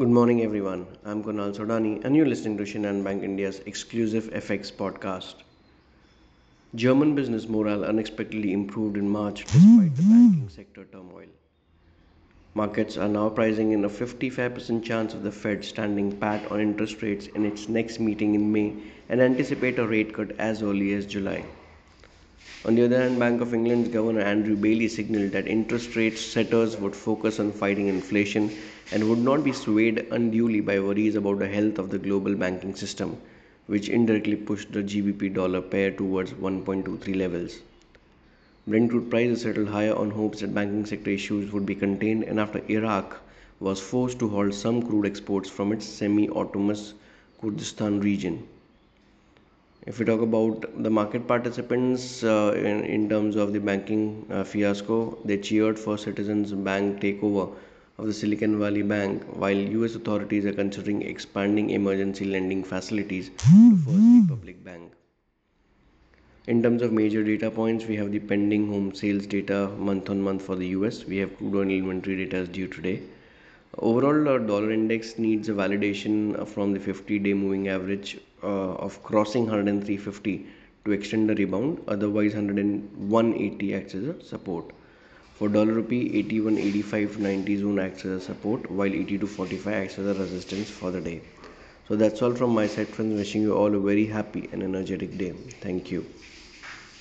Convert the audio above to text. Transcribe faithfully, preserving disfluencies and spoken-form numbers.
Good morning, everyone. I'm Kunal Sodani, and you're listening to Sinan Bank India's exclusive F X podcast. German business morale unexpectedly improved in March despite the banking sector turmoil. Markets are now pricing in a fifty-five percent chance of the Fed standing pat on interest rates in its next meeting in May and anticipate a rate cut as early as July. On the other hand, Bank of England's Governor Andrew Bailey signalled that interest rate setters would focus on fighting inflation and would not be swayed unduly by worries about the health of the global banking system, which indirectly pushed the G B P dollar pair towards one point two three levels. Brent crude prices settled higher on hopes that banking sector issues would be contained, and after Iraq was forced to halt some crude exports from its semi-autonomous Kurdistan region. If we talk about the market participants uh, in, in terms of the banking uh, fiasco, they cheered for Citizens Bank takeover of the Silicon Valley Bank, while U S authorities are considering expanding emergency lending facilities to First Republic Bank. In terms of major data points, we have the pending home sales data month on month for the U S. We have crude oil inventory data as due today. Overall, our dollar index needs a validation from the fifty-day moving average uh, of crossing one oh three fifty to extend the rebound. Otherwise, one oh one eighty acts as a support. For dollar rupee, eighty-one eighty-five ninety zone acts as a support, while eighty-two forty-five acts as a resistance for the day. So that's all from my side, friends. Wishing you all a very happy and energetic day. Thank you.